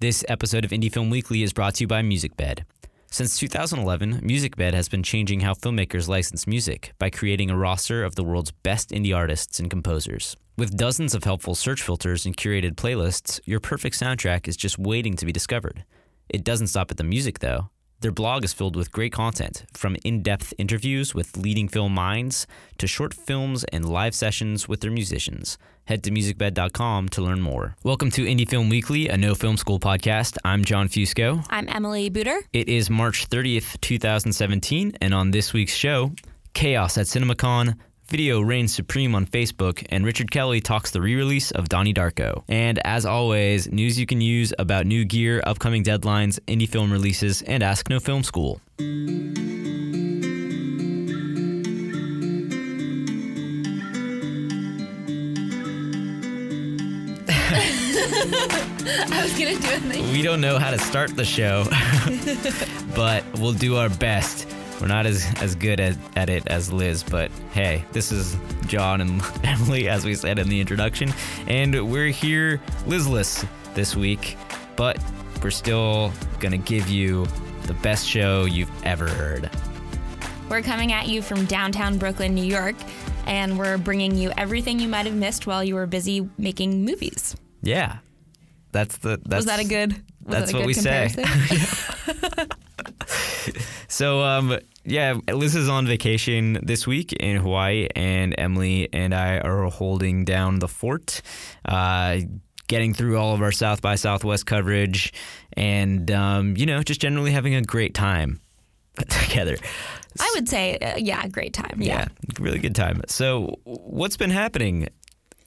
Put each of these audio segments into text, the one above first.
This episode of Indie Film Weekly is brought to you by Musicbed. Since 2011, Musicbed has been changing how filmmakers license music by creating a roster of the world's best indie artists and composers. With dozens of helpful search filters and curated playlists, your perfect soundtrack is just waiting to be discovered. It doesn't stop at the music, though. Their blog is filled with great content, from in-depth interviews with leading film minds to short films and live sessions with their musicians. Head to musicbed.com to learn more. Welcome to Indie Film Weekly, a No Film School podcast. I'm John Fusco. I'm Emily Buter. It is March 30th, 2017, and on this week's show, chaos at CinemaCon, video reigns supreme on Facebook, and Richard Kelly talks the re-release of Donnie Darko. And as always, news you can use about new gear, upcoming deadlines, indie film releases, and Ask No Film School. I was going to do a thing. We don't know how to start the show, but we'll do our best. We're not as good at it as Liz, but hey, this is John and Emily, as we said in the introduction, and we're here Lizless this week, but we're still going to give you the best show you've ever heard. We're coming at you from downtown Brooklyn, New York, and we're bringing you everything you might have missed while you were busy making movies. Yeah. That's Was that a good That's what we say. So, Liz is on vacation this week in Hawaii, and Emily and I are holding down the fort, getting through all of our South by Southwest coverage, and, just generally having a great time together. I would say, great time. Yeah, really good time. So what's been happening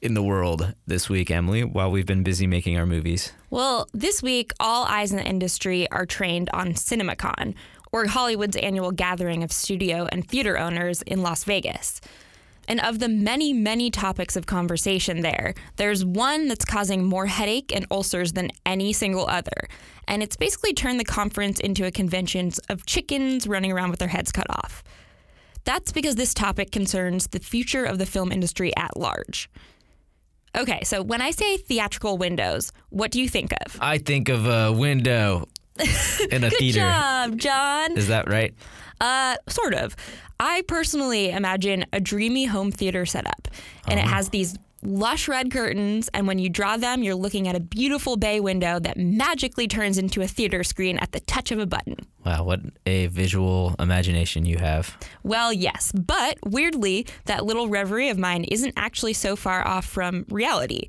in the world this week, Emily, while we've been busy making our movies? Well, this week, all eyes in the industry are trained on CinemaCon, or Hollywood's annual gathering of studio and theater owners in Las Vegas. And of the many, many topics of conversation there's one that's causing more headache and ulcers than any single other. And it's basically turned the conference into a convention of chickens running around with their heads cut off. That's because this topic concerns the future of the film industry at large. Okay, so when I say theatrical windows, what do you think of? I think of a window in a Good theater. Good job, John. Is that right? Sort of. I personally imagine a dreamy home theater setup, and It has these lush red curtains, and when you draw them, you're looking at a beautiful bay window that magically turns into a theater screen at the touch of a button. Wow, what a visual imagination you have. Well, yes, but weirdly, that little reverie of mine isn't actually so far off from reality.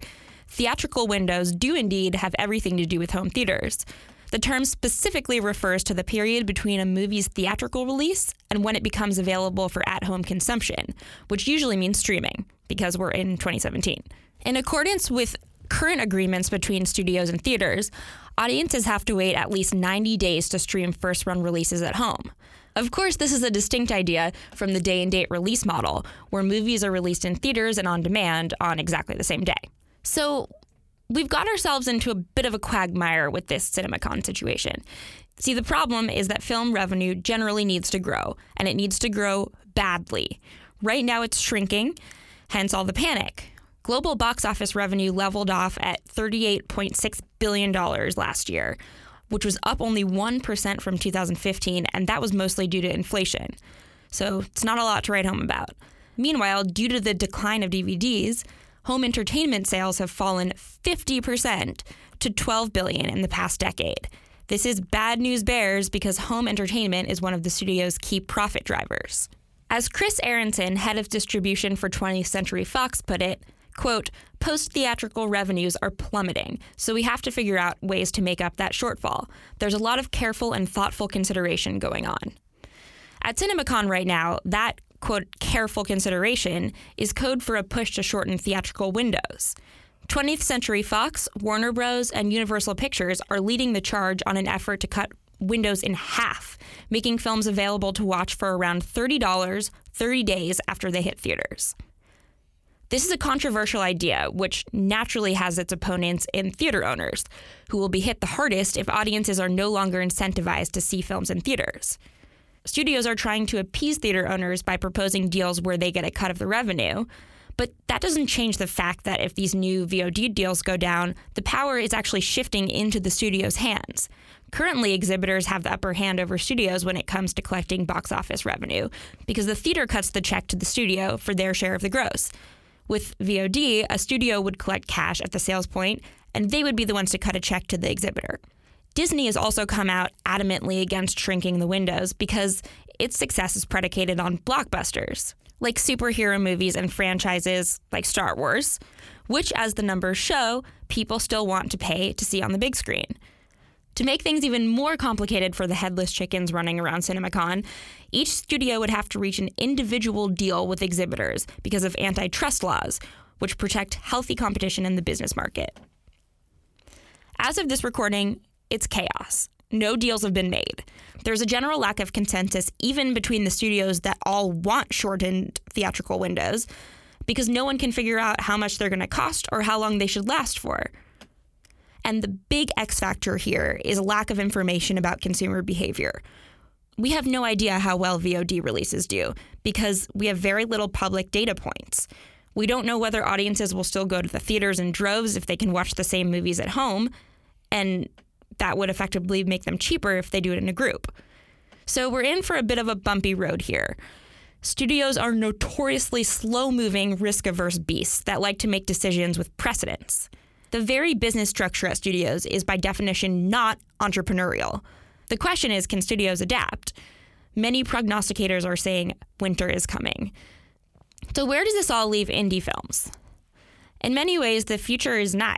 Theatrical windows do indeed have everything to do with home theaters. The term specifically refers to the period between a movie's theatrical release and when it becomes available for at-home consumption, which usually means streaming, because we're in 2017. In accordance with current agreements between studios and theaters, audiences have to wait at least 90 days to stream first-run releases at home. Of course, this is a distinct idea from the day-and-date release model, where movies are released in theaters and on demand on exactly the same day. So we've got ourselves into a bit of a quagmire with this CinemaCon situation. See, the problem is that film revenue generally needs to grow, and it needs to grow badly. Right now it's shrinking, hence all the panic. Global box office revenue leveled off at $38.6 billion last year, which was up only 1% from 2015, and that was mostly due to inflation. So it's not a lot to write home about. Meanwhile, due to the decline of DVDs, home entertainment sales have fallen 50% to $12 billion in the past decade. This is bad news bears because home entertainment is one of the studio's key profit drivers. As Chris Aronson, head of distribution for 20th Century Fox, put it, quote, post-theatrical revenues are plummeting, so we have to figure out ways to make up that shortfall. There's a lot of careful and thoughtful consideration going on. At CinemaCon right now, that quote, careful consideration is code for a push to shorten theatrical windows. 20th Century Fox, Warner Bros., and Universal Pictures are leading the charge on an effort to cut windows in half, making films available to watch for around $30, 30 days after they hit theaters. This is a controversial idea, which naturally has its opponents in theater owners, who will be hit the hardest if audiences are no longer incentivized to see films in theaters. Studios are trying to appease theater owners by proposing deals where they get a cut of the revenue, But that doesn't change the fact that if these new VOD deals go down, the power is actually shifting into the studio's hands. Currently, exhibitors have the upper hand over studios when it comes to collecting box office revenue, because the theater cuts the check to the studio for their share of the gross. With VOD, a studio would collect cash at the sales point, and they would be the ones to cut a check to the exhibitor. Disney has also come out adamantly against shrinking the windows because its success is predicated on blockbusters, like superhero movies and franchises like Star Wars, which, as the numbers show, people still want to pay to see on the big screen. To make things even more complicated for the headless chickens running around CinemaCon, each studio would have to reach an individual deal with exhibitors because of antitrust laws, which protect healthy competition in the business market. As of this recording, it's chaos. No deals have been made. There's a general lack of consensus even between the studios that all want shortened theatrical windows because no one can figure out how much they're going to cost or how long they should last for. And the big X factor here is a lack of information about consumer behavior. We have no idea how well VOD releases do because we have very little public data points. We don't know whether audiences will still go to the theaters in droves if they can watch the same movies at home, and that would effectively make them cheaper if they do it in a group. So we're in for a bit of a bumpy road here. Studios are notoriously slow-moving, risk-averse beasts that like to make decisions with precedents. The very business structure at studios is by definition not entrepreneurial. The question is, can studios adapt? Many prognosticators are saying winter is coming. So where does this all leave indie films? In many ways, the future is nigh.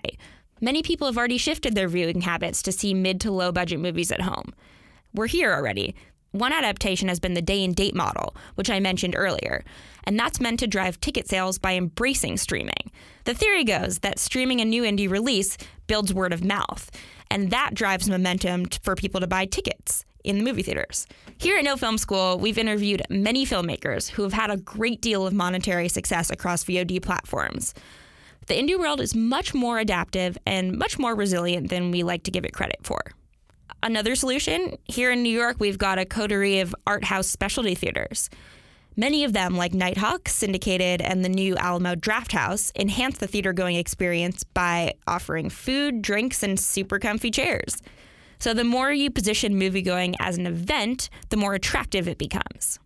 Many people have already shifted their viewing habits to see mid to low budget movies at home. We're here already. One adaptation has been the day-and-date model, which I mentioned earlier, and that's meant to drive ticket sales by embracing streaming. The theory goes that streaming a new indie release builds word of mouth, and that drives momentum for people to buy tickets in the movie theaters. Here at No Film School, we've interviewed many filmmakers who have had a great deal of monetary success across VOD platforms. The indie world is much more adaptive and much more resilient than we like to give it credit for. Another solution, here in New York, we've got a coterie of art house specialty theaters. Many of them, like Nighthawk, Syndicated, and the new Alamo Drafthouse, enhance the theater-going experience by offering food, drinks, and super comfy chairs. So the more you position movie-going as an event, the more attractive it becomes.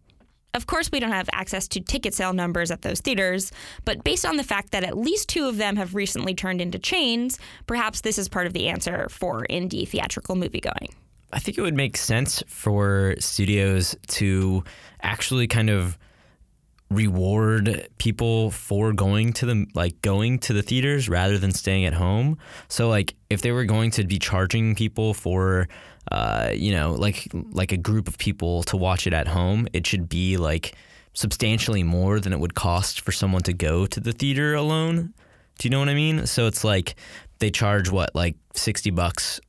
Of course, we don't have access to ticket sale numbers at those theaters, but based on the fact that at least two of them have recently turned into chains, perhaps this is part of the answer for indie theatrical moviegoing. I think it would make sense for studios to actually kind of reward people for going to the theaters rather than staying at home. So like if they were going to be charging people for a group of people to watch it at home, it should be like substantially more than it would cost for someone to go to the theater alone. Do you know what I mean? So it's like they charge like $60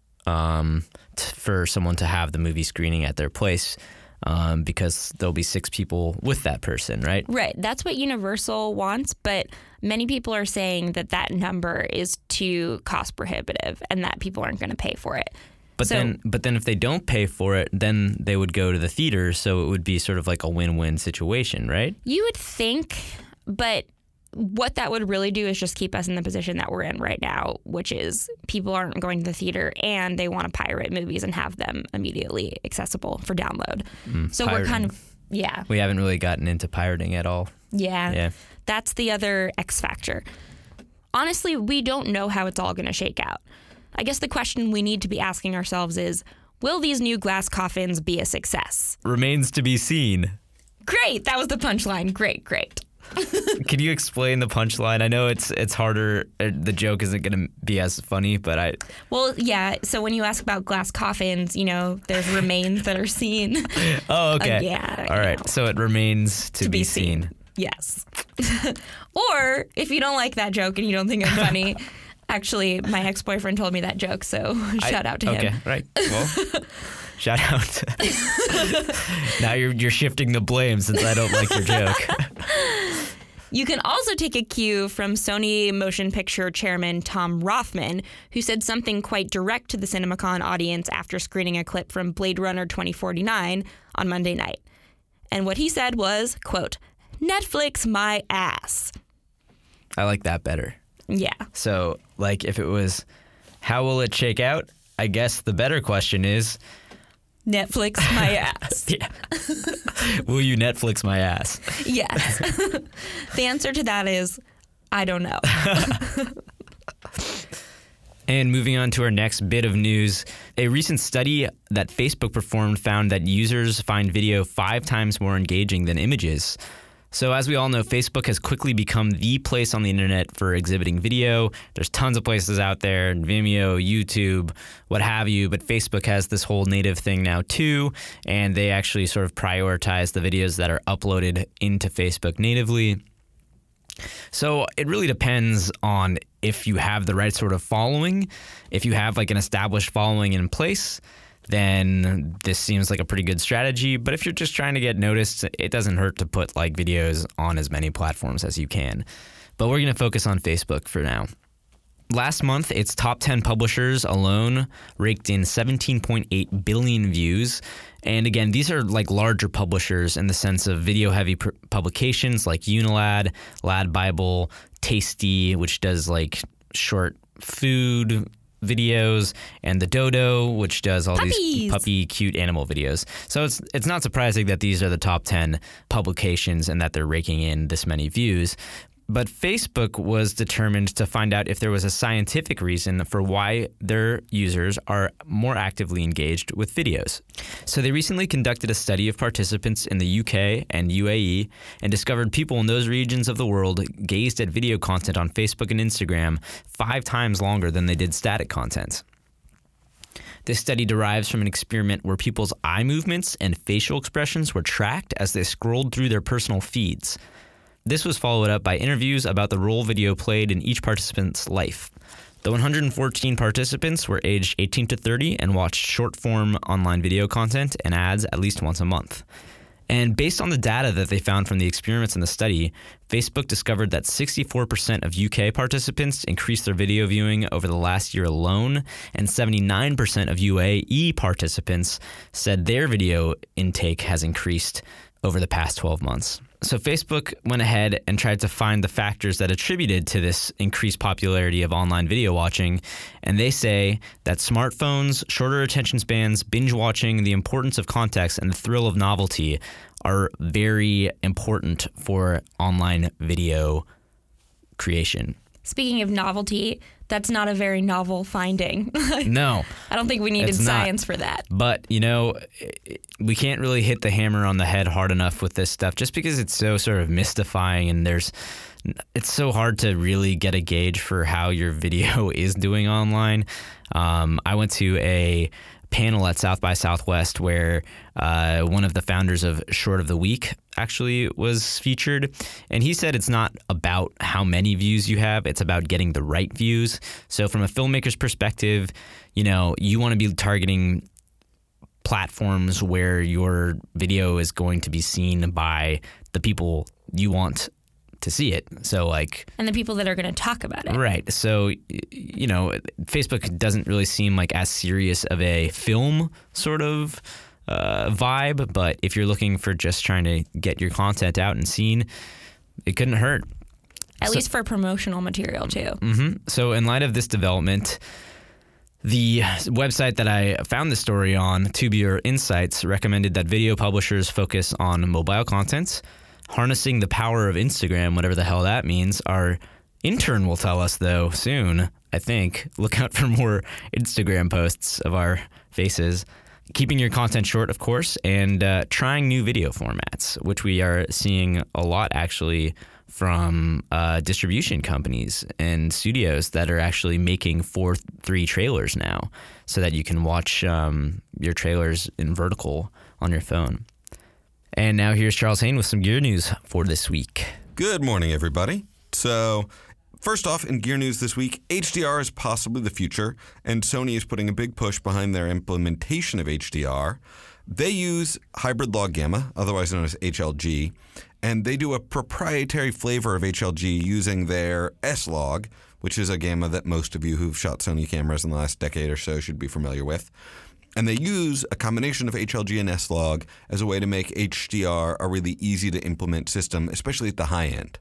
for someone to have the movie screening at their place, because there'll be six people with that person, right? Right. That's what Universal wants, but many people are saying that number is too cost prohibitive and that people aren't going to pay for it. But then if they don't pay for it, then they would go to the theater, so it would be sort of like a win-win situation, right? You would think, but what that would really do is just keep us in the position that we're in right now, which is people aren't going to the theater and they want to pirate movies and have them immediately accessible for download. So pirating. We're kind of, yeah. We haven't really gotten into pirating at all. Yeah. That's the other X factor. Honestly, we don't know how it's all going to shake out. I guess the question we need to be asking ourselves is, will these new glass coffins be a success? Remains to be seen. Great. That was the punchline. Great. Can you explain the punchline? I know it's harder. The joke isn't going to be as funny, but I... Well, yeah. So when you ask about glass coffins, there's remains that are seen. Oh, okay. Yeah. All right. So it remains to be seen. Yes. Or if you don't like that joke and you don't think I'm funny... Actually, my ex-boyfriend told me that joke, so shout out to him. Okay, right. Well, shout out. Now you're shifting the blame since I don't like your joke. You can also take a cue from Sony Motion Picture Chairman Tom Rothman, who said something quite direct to the CinemaCon audience after screening a clip from Blade Runner 2049 on Monday night. And what he said was, quote, "Netflix my ass." I like that better. Yeah. So, like, if it was, how will it shake out? I guess the better question is... Netflix my ass. Will you Netflix my ass? Yes. The answer to that is, I don't know. And moving on to our next bit of news, a recent study that Facebook performed found that users find video 5 times more engaging than images. So as we all know, Facebook has quickly become the place on the internet for exhibiting video. There's tons of places out there, Vimeo, YouTube, what have you, but Facebook has this whole native thing now too, and they actually sort of prioritize the videos that are uploaded into Facebook natively. So it really depends on if you have the right sort of following. If you have like an established following in place, then this seems like a pretty good strategy. But if you're just trying to get noticed, it doesn't hurt to put like videos on as many platforms as you can. But we're going to focus on Facebook for now. Last month, its top 10 publishers alone raked in 17.8 billion views. And again, these are like larger publishers in the sense of video-heavy publications like Unilad, Lad Bible, Tasty, which does like short food videos, and The Dodo, which does all these puppy cute animal videos. So it's not surprising that these are the top 10 publications and that they're raking in this many views. But Facebook was determined to find out if there was a scientific reason for why their users are more actively engaged with videos. So they recently conducted a study of participants in the UK and UAE and discovered people in those regions of the world gazed at video content on Facebook and Instagram 5 times longer than they did static content. This study derives from an experiment where people's eye movements and facial expressions were tracked as they scrolled through their personal feeds. This was followed up by interviews about the role video played in each participant's life. The 114 participants were aged 18 to 30 and watched short-form online video content and ads at least once a month. And based on the data that they found from the experiments in the study, Facebook discovered that 64% of UK participants increased their video viewing over the last year alone, and 79% of UAE participants said their video intake has increased over the past 12 months. So Facebook went ahead and tried to find the factors that attributed to this increased popularity of online video watching, and they say that smartphones, shorter attention spans, binge watching, the importance of context, and the thrill of novelty are very important for online video creation. Speaking of novelty, that's not a very novel finding. No. I don't think we needed science for that. But, you know, we can't really hit the hammer on the head hard enough with this stuff just because it's so sort of mystifying, and it's so hard to really get a gauge for how your video is doing online. I went to a panel at South by Southwest where one of the founders of Short of the Week actually was featured, and he said it's not about how many views you have, it's about getting the right views. So from a filmmaker's perspective, you know, you want to be targeting platforms where your video is going to be seen by the people you want to see it. So like, and the people that are going to talk about it. Right. So, you know, Facebook doesn't really seem like as serious of a film sort of vibe, but if you're looking for just trying to get your content out and seen, it couldn't hurt. At least for promotional material too. Mm-hmm. So in light of this development, the website that I found this story on, Tubular Insights, recommended that video publishers focus on mobile content, harnessing the power of Instagram, whatever the hell that means. Our intern will tell us, though, soon, I think. Look out for more Instagram posts of our faces. Keeping your content short, of course, and trying new video formats, which we are seeing a lot, actually, from distribution companies and studios that are actually making 4:3 trailers now so that you can watch your trailers in vertical on your phone. And now here's Charles Hain with some gear news for this week. Good morning, everybody. So, first off, in gear news this week, HDR is possibly the future, and Sony is putting a big push behind their implementation of HDR. They use hybrid log gamma, otherwise known as HLG, and they do a proprietary flavor of HLG using their S-Log, which is a gamma that most of you who've shot Sony cameras in the last decade or so should be familiar with. And they use a combination of HLG and S-Log as a way to make HDR a really easy to implement system, especially at the high end.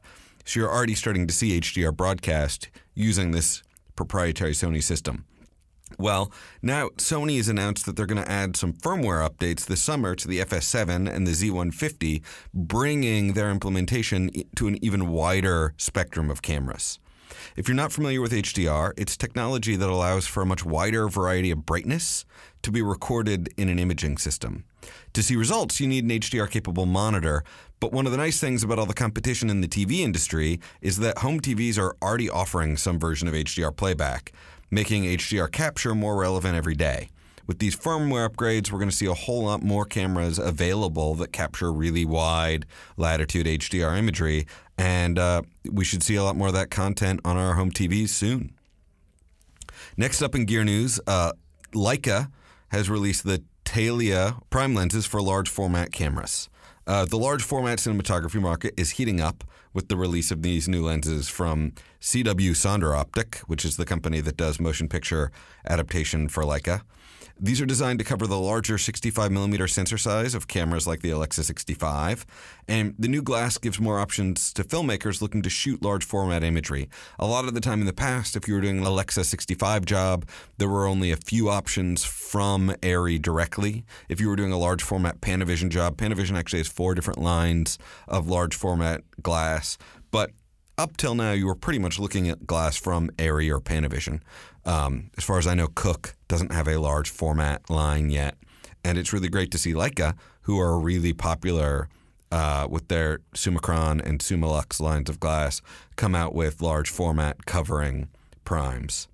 So you're already starting to see HDR broadcast using this proprietary Sony system. Well, now Sony has announced that they're going to add some firmware updates this summer to the FS7 and the Z150, bringing their implementation to an even wider spectrum of cameras. If you're not familiar with HDR, it's technology that allows for a much wider variety of brightness to be recorded in an imaging system. To see results, you need an HDR-capable monitor, but one of the nice things about all the competition in the TV industry is that home TVs are already offering some version of HDR playback, making HDR capture more relevant every day. With these firmware upgrades, we're going to see a whole lot more cameras available that capture really wide latitude HDR imagery, and we should see a lot more of that content on our home TVs soon. Next up in gear news, Leica has released the Thalia prime lenses for large format cameras. The large format cinematography market is heating up with the release of these new lenses from CW Sonderoptik, which is the company that does motion picture adaptation for Leica. These are designed to cover the larger 65mm sensor size of cameras like the Alexa 65, and the new glass gives more options to filmmakers looking to shoot large format imagery. A lot of the time in the past, if you were doing an Alexa 65 job, there were only a few options from Arri directly. If you were doing a large format Panavision job, Panavision actually has 4 different lines of large format glass, but up till now, you were pretty much looking at glass from Arri or Panavision. As far as I know, Cook doesn't have a large format line yet. And it's really great to see Leica, who are really popular with their Summicron and Summilux lines of glass, come out with large format covering primes.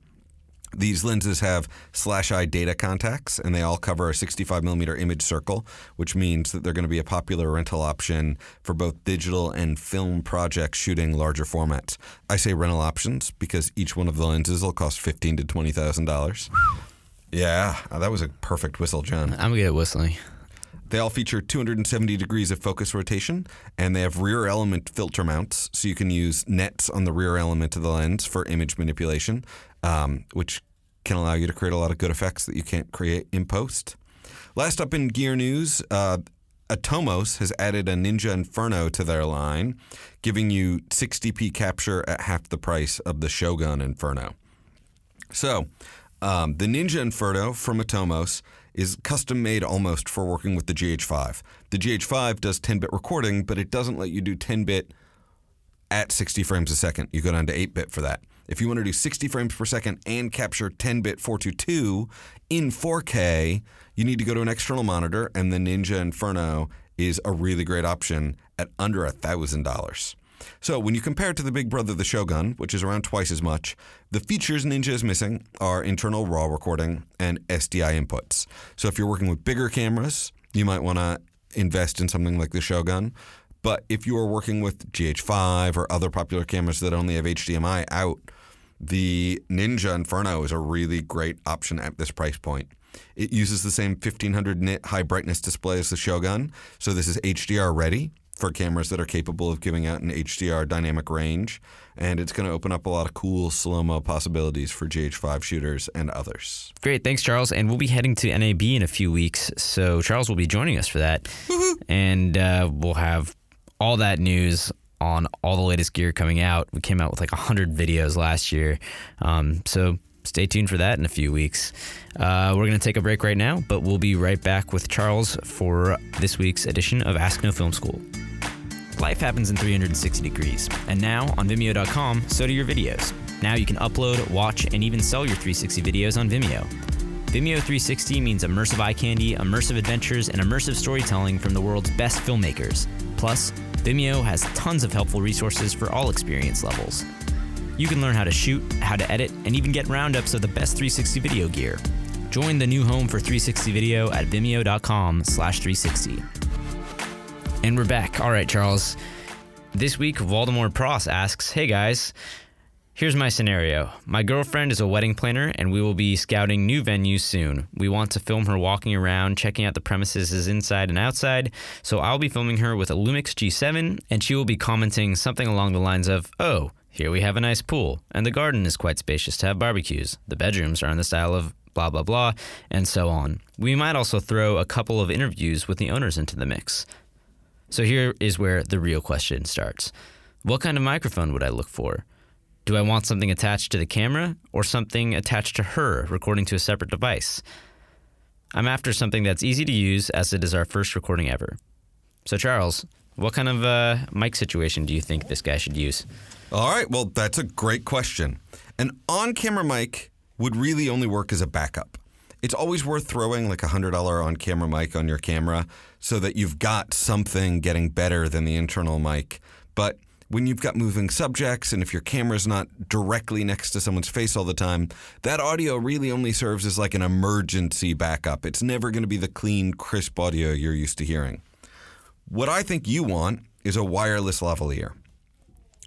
These lenses have /I data contacts, and they all cover a 65mm image circle, which means that they're going to be a popular rental option for both digital and film projects shooting larger formats. I say rental options because each one of the lenses will cost $15,000 to $20,000. Yeah, that was a perfect whistle, John. I'm good at whistling. They all feature 270 degrees of focus rotation, and they have rear element filter mounts, so you can use nets on the rear element of the lens for image manipulation, which can allow you to create a lot of good effects that you can't create in post. Last up in gear news, Atomos has added a Ninja Inferno to their line, giving you 60p capture at half the price of the Shogun Inferno. So, the Ninja Inferno from Atomos is custom-made almost for working with the GH5. The GH5 does 10-bit recording, but it doesn't let you do 10-bit at 60 frames a second. You go down to 8-bit for that. If you want to do 60 frames per second and capture 10-bit 422 in 4K, you need to go to an external monitor, and the Ninja Inferno is a really great option at under $1,000. So when you compare it to the big brother, the Shogun, which is around twice as much, the features Ninja is missing are internal RAW recording and SDI inputs. So if you're working with bigger cameras, you might want to invest in something like the Shogun. But if you are working with GH5 or other popular cameras that only have HDMI out, the Ninja Inferno is a really great option at this price point. It uses the same 1500 nit high brightness display as the Shogun, so this is HDR ready for cameras that are capable of giving out an HDR dynamic range, and it's going to open up a lot of cool slow-mo possibilities for GH5 shooters and others. Great. Thanks, Charles. And we'll be heading to NAB in a few weeks, so Charles will be joining us for that. Woo-hoo. And we'll have all that news on all the latest gear coming out. We came out with like 100 videos last year, so stay tuned for that in a few weeks. We're going to take a break right now, but we'll be right back with Charles for this week's edition of Ask No Film School. Life happens in 360 degrees, and now on Vimeo.com, so do your videos. Now you can upload, watch, and even sell your 360 videos on Vimeo. Vimeo 360 means immersive eye candy, immersive adventures, and immersive storytelling from the world's best filmmakers. Plus, Vimeo has tons of helpful resources for all experience levels. You can learn how to shoot, how to edit, and even get roundups of the best 360 video gear. Join the new home for 360 video at vimeo.com/360. And we're back. All right, Charles. This week, Voldemort Pross asks, "Hey guys, here's my scenario. My girlfriend is a wedding planner, and we will be scouting new venues soon. We want to film her walking around, checking out the premises inside and outside, so I'll be filming her with a Lumix G7, and she will be commenting something along the lines of, 'Oh, here we have a nice pool, and the garden is quite spacious to have barbecues. The bedrooms are in the style of blah, blah, blah,' and so on. We might also throw a couple of interviews with the owners into the mix." So here is where the real question starts. What kind of microphone would I look for? Do I want something attached to the camera or something attached to her recording to a separate device? I'm after something that's easy to use, as it is our first recording ever. So Charles, what kind of mic situation do you think this guy should use? All right, well, that's a great question. An on-camera mic would really only work as a backup. It's always worth throwing like a $100 on-camera mic on your camera so that you've got something getting better than the internal mic. But when you've got moving subjects and if your camera's not directly next to someone's face all the time, that audio really only serves as like an emergency backup. It's never going to be the clean, crisp audio you're used to hearing. What I think you want is a wireless lavalier.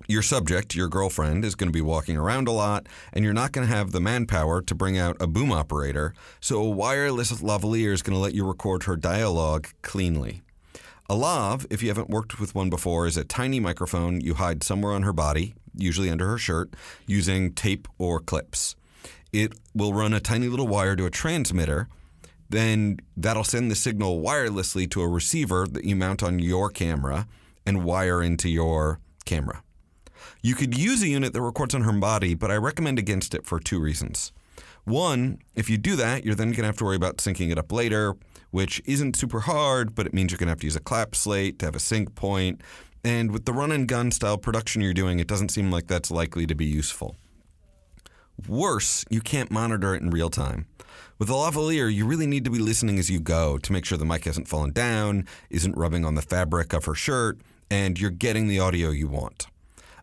Your subject, your girlfriend, is going to be walking around a lot, and you're not going to have the manpower to bring out a boom operator, so a wireless lavalier is going to let you record her dialogue cleanly. A lav, if you haven't worked with one before, is a tiny microphone you hide somewhere on her body, usually under her shirt, using tape or clips. It will run a tiny little wire to a transmitter, then that'll send the signal wirelessly to a receiver that you mount on your camera and wire into your camera. You could use a unit that records on her body, but I recommend against it for two reasons. One, if you do that, you're then going to have to worry about syncing it up later, which isn't super hard, but it means you're going to have to use a clap slate to have a sync point. And with the run-and-gun style production you're doing, it doesn't seem like that's likely to be useful. Worse, you can't monitor it in real time. With a lavalier, you really need to be listening as you go to make sure the mic hasn't fallen down, isn't rubbing on the fabric of her shirt, and you're getting the audio you want.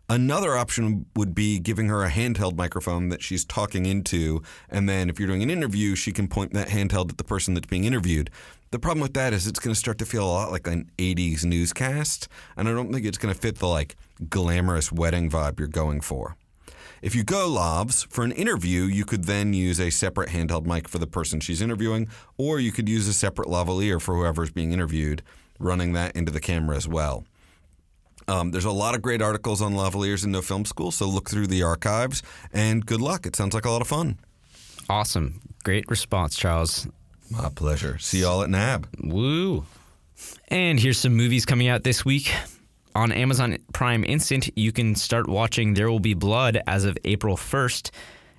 Another option would be giving her a handheld microphone that she's talking into, and then if you're doing an interview, she can point that handheld at the person that's being interviewed. The problem with that is it's going to start to feel a lot like an 80s newscast, and I don't think it's going to fit the like glamorous wedding vibe you're going for. If you go lavs, for an interview, you could then use a separate handheld mic for the person she's interviewing, or you could use a separate lavalier for whoever's being interviewed, running that into the camera as well. There's a lot of great articles on lavaliers in No Film School, so look through the archives, and good luck. It sounds like a lot of fun. Awesome. Great response, Charles. My pleasure. See y'all at NAB. Woo. And here's some movies coming out this week. On Amazon Prime Instant, you can start watching There Will Be Blood as of April 1st.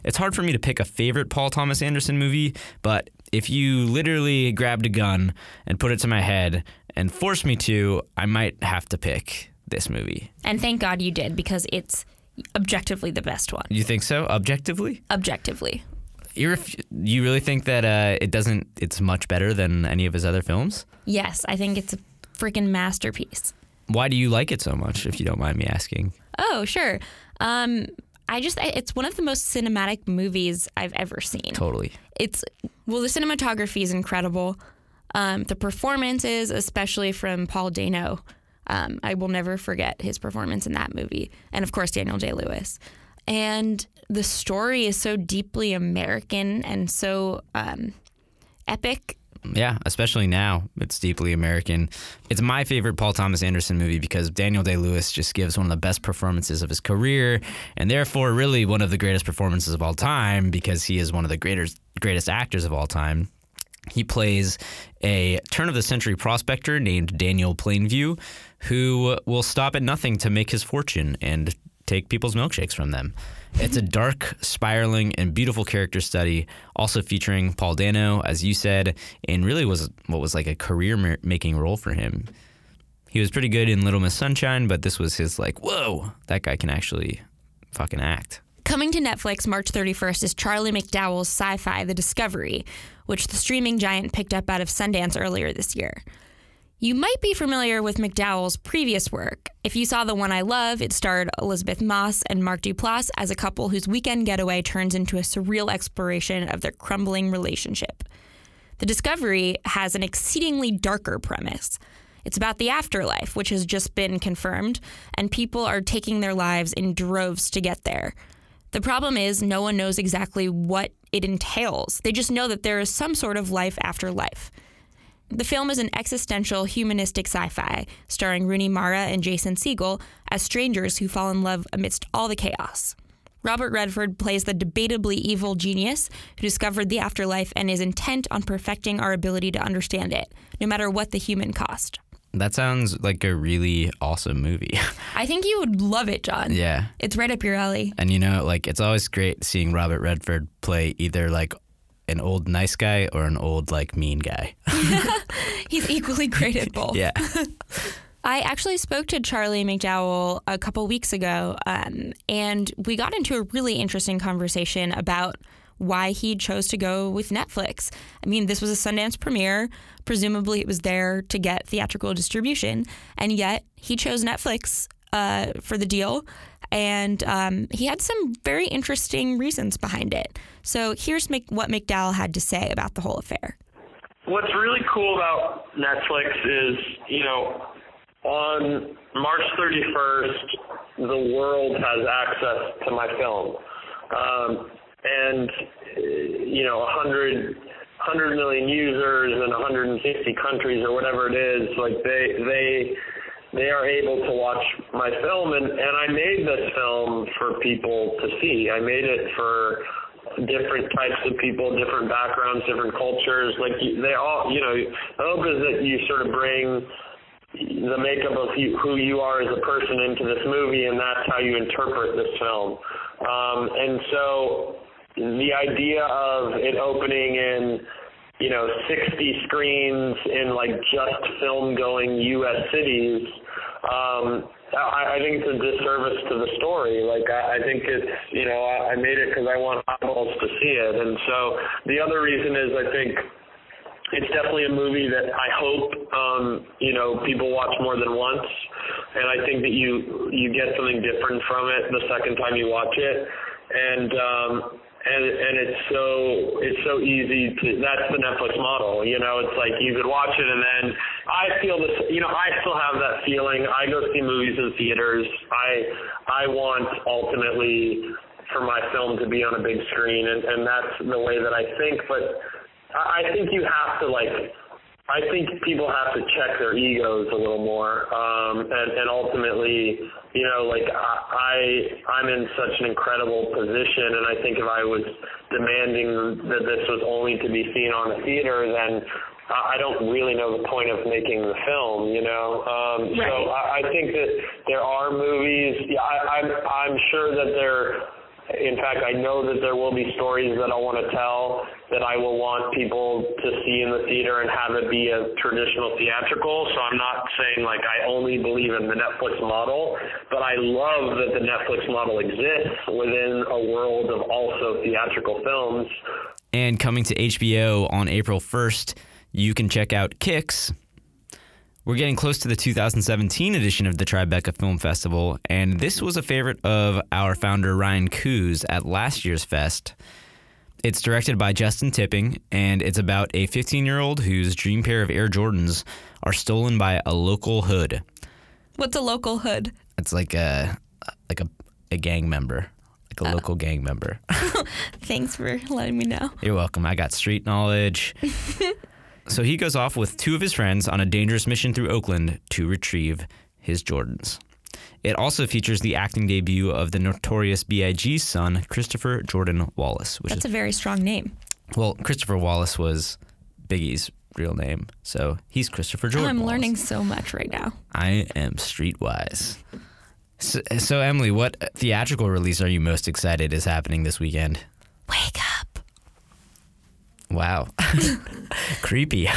It's hard for me to pick a favorite Paul Thomas Anderson movie, but if you literally grabbed a gun and put it to my head and forced me to, I might have to pick this movie. And thank God you did, because it's objectively the best one. You think so? Objectively? Objectively. You really think that it's much better than any of his other films? Yes, I think it's a freaking masterpiece. Why do you like it so much, if you don't mind me asking? Oh, sure. It's one of the most cinematic movies I've ever seen. Totally. The cinematography is incredible. The performances, especially from Paul Dano, I will never forget his performance in that movie. And, of course, Daniel Day-Lewis. And the story is so deeply American and so epic. Yeah, especially now. It's deeply American. It's my favorite Paul Thomas Anderson movie because Daniel Day-Lewis just gives one of the best performances of his career and therefore really one of the greatest performances of all time because he is one of the greatest actors of all time. He plays a turn-of-the-century prospector named Daniel Plainview who will stop at nothing to make his fortune and take people's milkshakes from them. It's a dark, spiraling, and beautiful character study, also featuring Paul Dano, as you said, and really was what was like a career-making role for him. He was pretty good in Little Miss Sunshine, but this was his like, whoa, that guy can actually fucking act. Coming to Netflix March 31st is Charlie McDowell's sci-fi The Discovery, which the streaming giant picked up out of Sundance earlier this year. You might be familiar with McDowell's previous work. If you saw The One I Love, it starred Elizabeth Moss and Mark Duplass as a couple whose weekend getaway turns into a surreal exploration of their crumbling relationship. The Discovery has an exceedingly darker premise. It's about the afterlife, which has just been confirmed, and people are taking their lives in droves to get there. The problem is no one knows exactly what it entails. They just know that there is some sort of life after life. The film is an existential, humanistic sci-fi, starring Rooney Mara and Jason Segel as strangers who fall in love amidst all the chaos. Robert Redford plays the debatably evil genius who discovered the afterlife and is intent on perfecting our ability to understand it, no matter what the human cost. That sounds like a really awesome movie. I think you would love it, John. Yeah. It's right up your alley. And you know, like, it's always great seeing Robert Redford play either like an old nice guy or an old like mean guy. He's equally great at both. Yeah. I actually spoke to Charlie McDowell a couple weeks ago, and we got into a really interesting conversation about why he chose to go with Netflix. I mean, this was a Sundance premiere. Presumably it was there to get theatrical distribution, and yet he chose Netflix for the deal, and he had some very interesting reasons behind it. So here's what McDowell had to say about the whole affair. What's really cool about Netflix is, you know, on March 31st, the world has access to my film. And, you know, 100 million users in 150 countries or whatever it is, like they are able to watch my film. And I made this film for people to see. I made it for different types of people, different backgrounds, different cultures. Like they all, you know, the hope is that you sort of bring the makeup of who you are as a person into this movie, and that's how you interpret this film. And so the idea of it opening in, you know, 60 screens in like just film-going U.S. cities, I think it's a disservice to the story. Like I think it's, you know, I made it because I want eyeballs to see it. And so the other reason is I think it's definitely a movie that I hope, you know, people watch more than once. And I think that you get something different from it the second time you watch it. And it's so easy to, that's the Netflix model, you know, it's like you could watch it and then I feel this, you know, I still have that feeling. I go see movies in theaters. I want ultimately for my film to be on a big screen, and that's the way that I think, but I think you have to I think people have to check their egos a little more, and ultimately, you know, like I'm in such an incredible position, and I think if I was demanding that this was only to be seen on a theater, then I don't really know the point of making the film, you know. Right. So I think that there are movies. Yeah, I'm sure that there. In fact, I know that there will be stories that I want to tell that I will want people to see in the theater and have it be a traditional theatrical. So I'm not saying like I only believe in the Netflix model, but I love that the Netflix model exists within a world of also theatrical films. And coming to HBO on April 1st, you can check out Kicks. We're getting close to the 2017 edition of the Tribeca Film Festival, and this was a favorite of our founder Ryan Coos at last year's fest. It's directed by Justin Tipping, and it's about a 15-year-old whose dream pair of Air Jordans are stolen by a local hood. What's a local hood? It's like a gang member, like a local gang member. Thanks for letting me know. You're welcome. I got street knowledge. So he goes off with two of his friends on a dangerous mission through Oakland to retrieve his Jordans. It also features the acting debut of the Notorious B.I.G.'s son, Christopher Jordan Wallace. That's a very strong name. Well, Christopher Wallace was Biggie's real name, so he's Christopher Jordan Wallace. Learning so much right now. I am streetwise. So, Emily, what theatrical release are you most excited is happening this weekend? Wake Up. Wow. Creepy.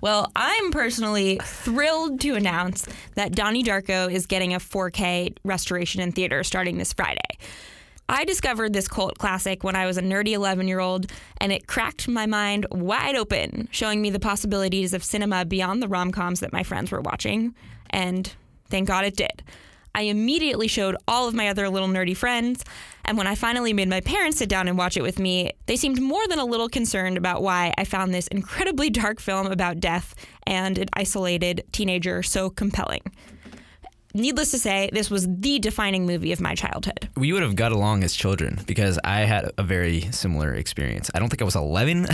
Well, I'm personally thrilled to announce that Donnie Darko is getting a 4K restoration in theater starting this Friday. I discovered this cult classic when I was a nerdy 11-year-old, and it cracked my mind wide open, showing me the possibilities of cinema beyond the rom-coms that my friends were watching, and thank God it did. I immediately showed all of my other little nerdy friends, and when I finally made my parents sit down and watch it with me, they seemed more than a little concerned about why I found this incredibly dark film about death and an isolated teenager so compelling. Needless to say, this was the defining movie of my childhood. We would have got along as children because I had a very similar experience. I don't think I was 11.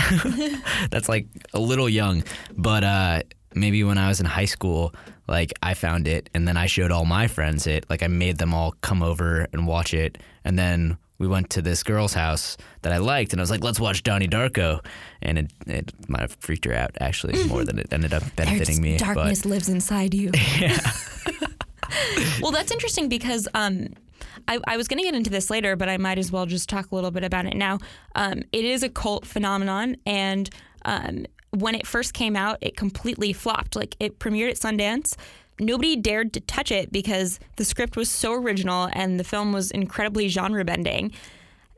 That's like a little young, but maybe when I was in high school, like I found it and then I showed all my friends it. Like I made them all come over and watch it. And then we went to this girl's house that I liked, and I was like, let's watch Donnie Darko. And it might have freaked her out, actually, more than it ended up benefiting me. Darkness lives inside you. Yeah. Well, that's interesting because I was going to get into this later, but I might as well just talk a little bit about it now. It is a cult phenomenon, and when it first came out, it completely flopped. Like, it premiered at Sundance. Nobody dared to touch it because the script was so original and the film was incredibly genre-bending,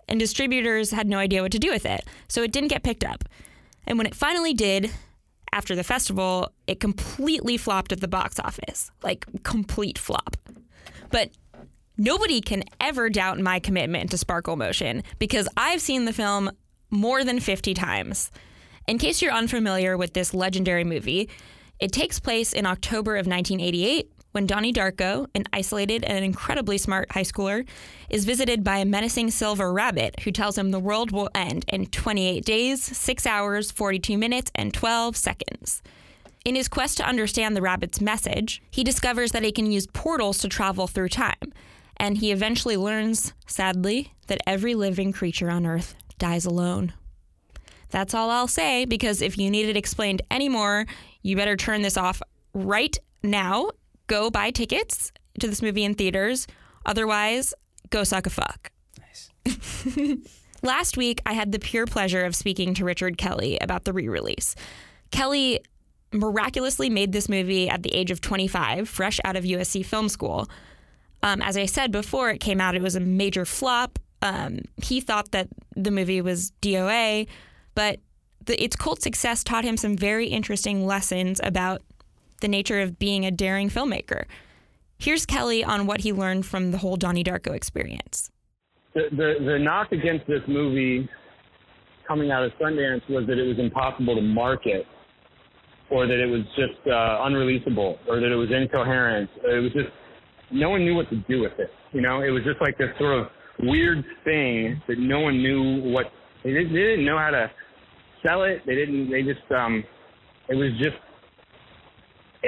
and distributors had no idea what to do with it, so it didn't get picked up. And when it finally did, after the festival, it completely flopped at the box office. Like, complete flop. But nobody can ever doubt my commitment to Sparkle Motion because I've seen the film more than 50 times. In case you're unfamiliar with this legendary movie, it takes place in October of 1988 when Donnie Darko, an isolated and incredibly smart high schooler, is visited by a menacing silver rabbit who tells him the world will end in 28 days, 6 hours, 42 minutes, and 12 seconds. In his quest to understand the rabbit's message, he discovers that he can use portals to travel through time, and he eventually learns, sadly, that every living creature on Earth dies alone. That's all I'll say, because if you need it explained anymore, you better turn this off right now. Go buy tickets to this movie in theaters. Otherwise, go suck a fuck. Nice. Last week, I had the pure pleasure of speaking to Richard Kelly about the re-release. Kelly miraculously made this movie at the age of 25, fresh out of USC Film School. As I said before it came out, it was a major flop. He thought that the movie was DOA, but its cult success taught him some very interesting lessons about the nature of being a daring filmmaker. Here's Kelly on what he learned from the whole Donnie Darko experience. The knock against this movie coming out of Sundance was that it was impossible to market, or that it was just unreleasable, or that it was incoherent. It was just, no one knew what to do with it. You know, it was just like this sort of weird thing that no one knew what. They didn't know how to sell it. They didn't. They just. It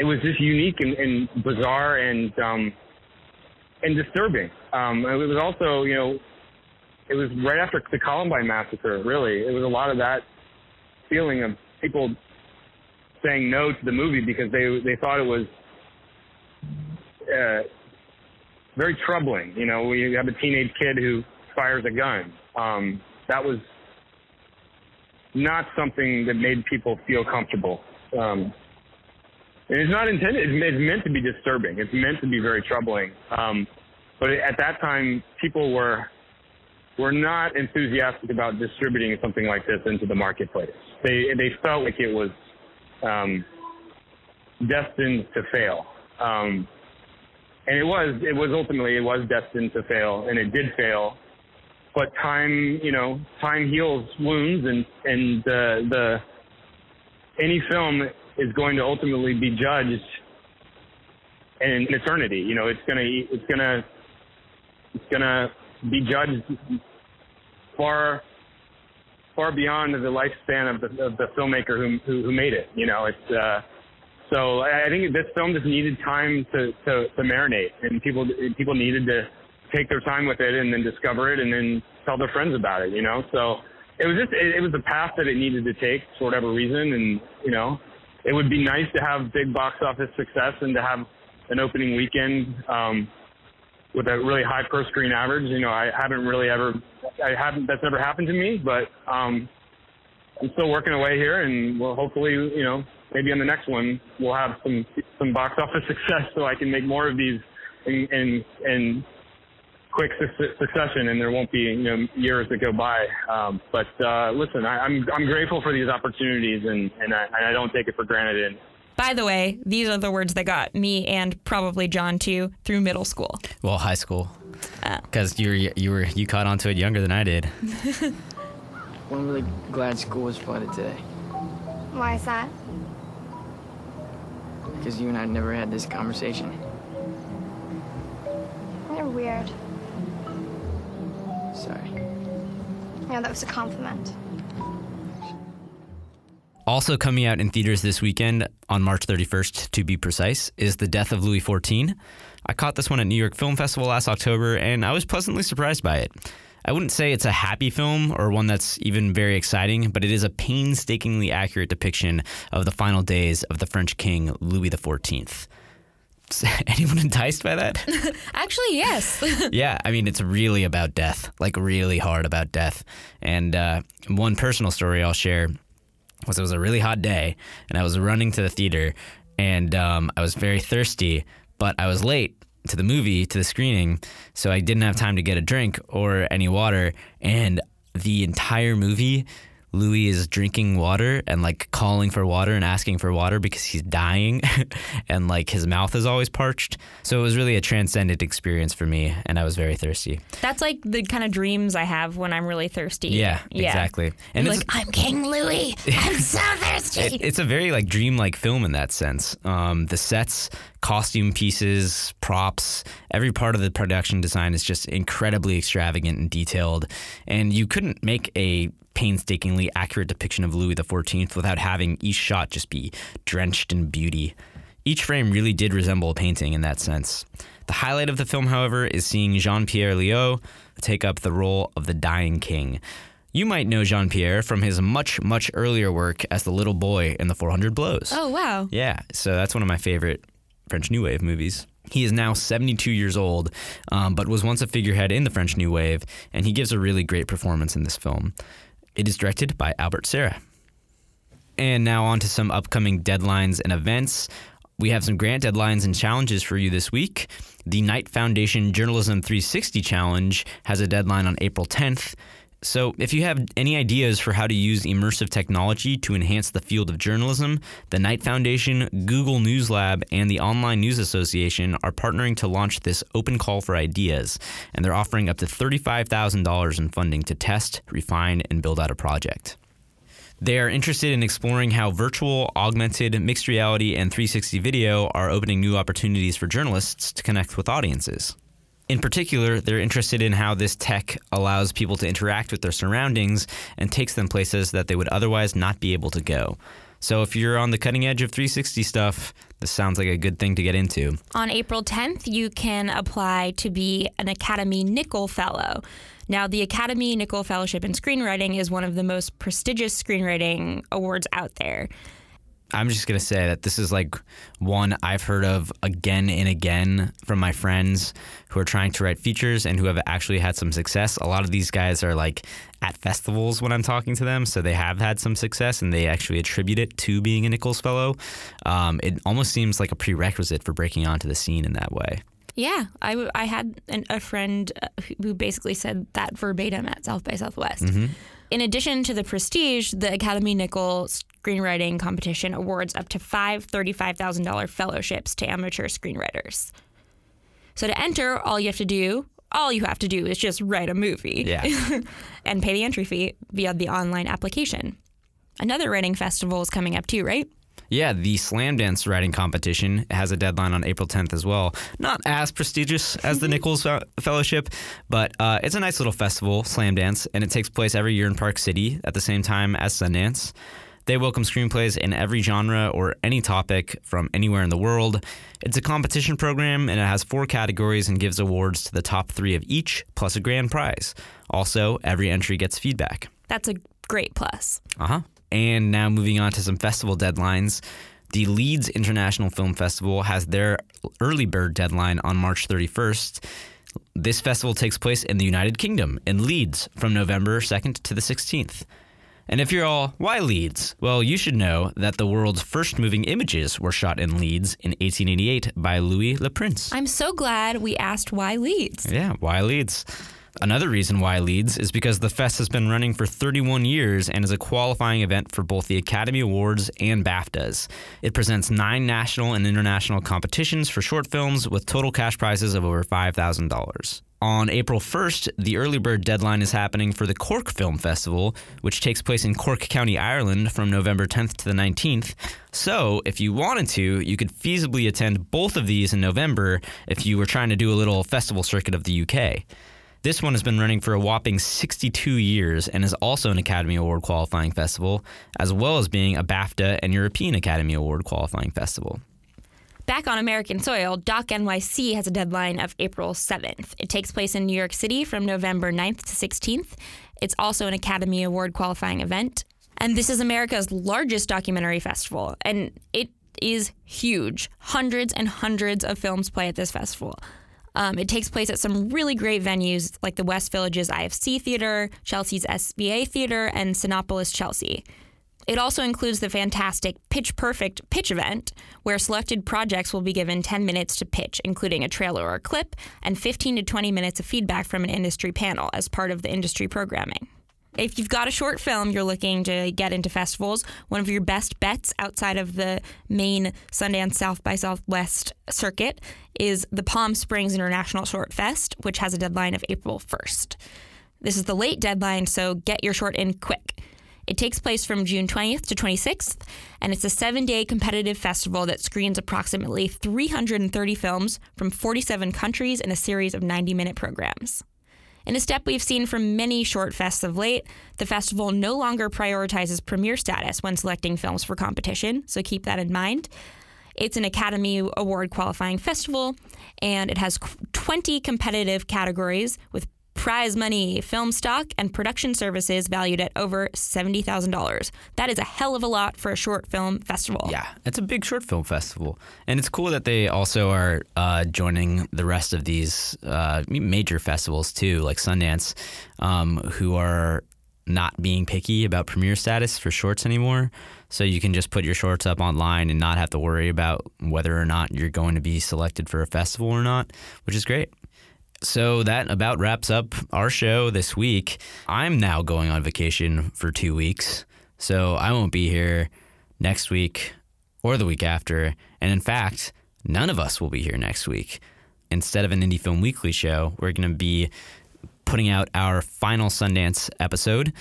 was just unique and bizarre and disturbing. It was also, you know, it was right after the Columbine massacre. Really, it was a lot of that feeling of people saying no to the movie because they thought it was very troubling. You know, we have a teenage kid who fires a gun. That was not something that made people feel comfortable. And it's not intended. It's meant to be disturbing. It's meant to be very troubling. But at that time, people were not enthusiastic about distributing something like this into the marketplace. They felt like it was destined to fail. And it was ultimately destined to fail, and it did fail. But time heals wounds, and any film is going to ultimately be judged in eternity. You know, it's gonna be judged far, far beyond the lifespan of the filmmaker who made it. You know, so I think this film just needed time to marinate, and people needed to take their time with it and then discover it and then tell their friends about it, you know? So it was just, it was the path that it needed to take for whatever reason. And, you know, it would be nice to have big box office success and to have an opening weekend with a really high per screen average. You know, that's never happened to me, but I'm still working away here, and we'll hopefully, you know, maybe on the next one, we'll have some box office success so I can make more of these in quick succession, and there won't be, you know, years that go by. But listen, I'm grateful for these opportunities, and I don't take it for granted. By the way, these are the words that got me and probably John too through middle school. Well, high school, because you caught onto it younger than I did. Well, I'm really glad school was flooded today. Why is that? Because you and I never had this conversation. You're weird. Sorry. Yeah, that was a compliment. Also coming out in theaters this weekend, on March 31st, to be precise, is The Death of Louis XIV. I caught this one at New York Film Festival last October, and I was pleasantly surprised by it. I wouldn't say it's a happy film or one that's even very exciting, but it is a painstakingly accurate depiction of the final days of the French king, Louis XIV. Is anyone enticed by that? Actually, yes. Yeah, I mean, it's really about death, like really hard about death. And one personal story I'll share was it was a really hot day, and I was running to the theater, and I was very thirsty, but I was late to the movie, to the screening, so I didn't have time to get a drink or any water. And the entire movie, Louis is drinking water and like calling for water and asking for water because he's dying and like his mouth is always parched. So it was really a transcendent experience for me, and I was very thirsty. That's like the kind of dreams I have when I'm really thirsty. Yeah. Exactly. And you're like, I'm King Louis. I'm so thirsty. It's a very like dreamlike film in that sense. The sets, costume pieces, props, every part of the production design is just incredibly extravagant and detailed. And you couldn't make a painstakingly accurate depiction of Louis XIV without having each shot just be drenched in beauty. Each frame really did resemble a painting in that sense. The highlight of the film, however, is seeing Jean-Pierre Léaud take up the role of the dying king. You might know Jean-Pierre from his much, much earlier work as the little boy in The 400 Blows. Oh, wow. Yeah, so that's one of my favorite French New Wave movies. He is now 72 years old, but was once a figurehead in the French New Wave, and he gives a really great performance in this film. It is directed by Albert Serra. And now on to some upcoming deadlines and events. We have some grant deadlines and challenges for you this week. The Knight Foundation Journalism 360 Challenge has a deadline on April 10th. So if you have any ideas for how to use immersive technology to enhance the field of journalism, the Knight Foundation, Google News Lab, and the Online News Association are partnering to launch this open call for ideas, and they're offering up to $35,000 in funding to test, refine, and build out a project. They are interested in exploring how virtual, augmented, mixed reality, and 360 video are opening new opportunities for journalists to connect with audiences. In particular, they're interested in how this tech allows people to interact with their surroundings and takes them places that they would otherwise not be able to go. So if you're on the cutting edge of 360 stuff, this sounds like a good thing to get into. On April 10th, you can apply to be an Academy Nicholl Fellow. Now, the Academy Nicholl Fellowship in Screenwriting is one of the most prestigious screenwriting awards out there. I'm just going to say that this is like one I've heard of again and again from my friends who are trying to write features and who have actually had some success. A lot of these guys are like at festivals when I'm talking to them, so they have had some success and they actually attribute it to being a Nichols Fellow. It almost seems like a prerequisite for breaking onto the scene in that way. Yeah, I had a friend who basically said that verbatim at South by Southwest. Mm-hmm. In addition to the prestige, the Academy Nicholl Screenwriting Competition awards up to 5 $35,000 fellowships to amateur screenwriters. So to enter, all you have to do is just write a movie. Yeah. And pay the entry fee via the online application. Another writing festival is coming up too, right? Yeah, the Slamdance writing competition has a deadline on April 10th as well. Not as prestigious as the Nichols Fellowship, but it's a nice little festival, Slamdance, and it takes place every year in Park City at the same time as Sundance. They welcome screenplays in every genre or any topic from anywhere in the world. It's a competition program, and it has 4 categories and gives awards to the top 3 of each, plus a grand prize. Also, every entry gets feedback. That's a great plus. Uh-huh. And now moving on to some festival deadlines. The Leeds International Film Festival has their early bird deadline on March 31st. This festival takes place in the United Kingdom, in Leeds, from November 2nd to the 16th. And if you're all, why Leeds? Well, you should know that the world's first moving images were shot in Leeds in 1888 by Louis Le Prince. I'm so glad we asked why Leeds. Yeah, why Leeds? Another reason why Leeds is because the fest has been running for 31 years and is a qualifying event for both the Academy Awards and BAFTAs. It presents 9 national and international competitions for short films with total cash prizes of over $5,000. On April 1st, the early bird deadline is happening for the Cork Film Festival, which takes place in Cork County, Ireland, from November 10th to the 19th. So, if you wanted to, you could feasibly attend both of these in November if you were trying to do a little festival circuit of the UK. This one has been running for a whopping 62 years and is also an Academy Award qualifying festival, as well as being a BAFTA and European Academy Award qualifying festival. Back on American soil, Doc NYC has a deadline of April 7th. It takes place in New York City from November 9th to 16th. It's also an Academy Award qualifying event. And this is America's largest documentary festival, and it is huge. Hundreds and hundreds of films play at this festival. It takes place at some really great venues like the West Village's IFC Theater, Chelsea's SBA Theater, and Sinopolis Chelsea. It also includes the fantastic Pitch Perfect pitch event, where selected projects will be given 10 minutes to pitch, including a trailer or a clip, and 15 to 20 minutes of feedback from an industry panel as part of the industry programming. If you've got a short film you're looking to get into festivals, one of your best bets outside of the main Sundance South by Southwest circuit is the Palm Springs International Short Fest, which has a deadline of April 1st. This is the late deadline, so get your short in quick. It takes place from June 20th to 26th, and it's a 7-day competitive festival that screens approximately 330 films from 47 countries in a series of 90-minute programs. In a step we've seen from many short fests of late, the festival no longer prioritizes premiere status when selecting films for competition, so keep that in mind. It's an Academy Award qualifying festival, and it has 20 competitive categories with prize money, film stock, and production services valued at over $70,000. That is a hell of a lot for a short film festival. Yeah, it's a big short film festival. And it's cool that they also are joining the rest of these major festivals, too, like Sundance, who are not being picky about premiere status for shorts anymore. So you can just put your shorts up online and not have to worry about whether or not you're going to be selected for a festival or not, which is great. So that about wraps up our show this week. I'm now going on vacation for 2 weeks, so I won't be here next week or the week after. And in fact, none of us will be here next week. Instead of an Indie Film Weekly show, we're going to be putting out our final Sundance episode,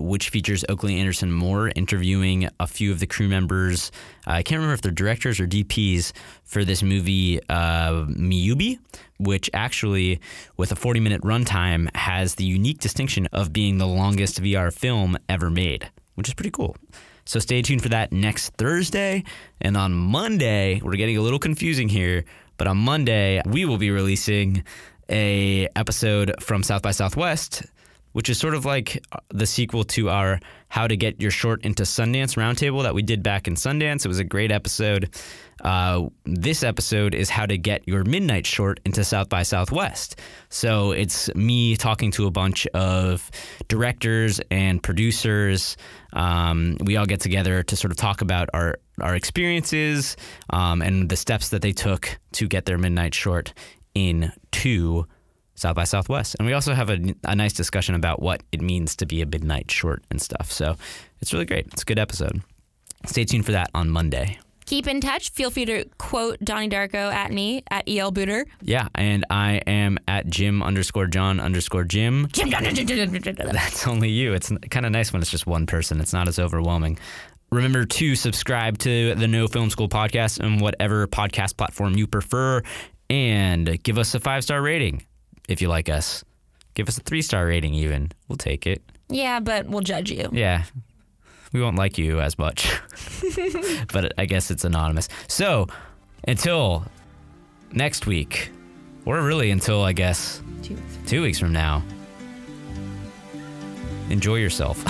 which features Oakley Anderson Moore interviewing a few of the crew members. I can't remember if they're directors or DPs for this movie, Miyubi, which actually, with a 40-minute runtime, has the unique distinction of being the longest VR film ever made, which is pretty cool. So stay tuned for that next Thursday. And on Monday, we're getting a little confusing here, but on Monday, we will be releasing a episode from South by Southwest, which is sort of like the sequel to our How to Get Your Short into Sundance roundtable that we did back in Sundance. It was a great episode. This episode is How to Get Your Midnight Short into South by Southwest. So it's me talking to a bunch of directors and producers. We all get together to sort of talk about our experiences and the steps that they took to get their midnight short into South by Southwest. And we also have a nice discussion about what it means to be a midnight short and stuff. So it's really great. It's a good episode. Stay tuned for that on Monday. Keep in touch. Feel free to quote Donnie Darko at me, at EL Booter. Yeah, and I am at Jim_John_Jim. Jim. That's only you. It's kind of nice when it's just one person. It's not as overwhelming. Remember to subscribe to the No Film School podcast on whatever podcast platform you prefer. And give us a 5-star rating if you like us. Give us a 3-star rating even. We'll take it. Yeah, but we'll judge you. Yeah. We won't like you as much. But I guess it's anonymous. So until next week, or really until, I guess, 2 weeks from now, enjoy yourself.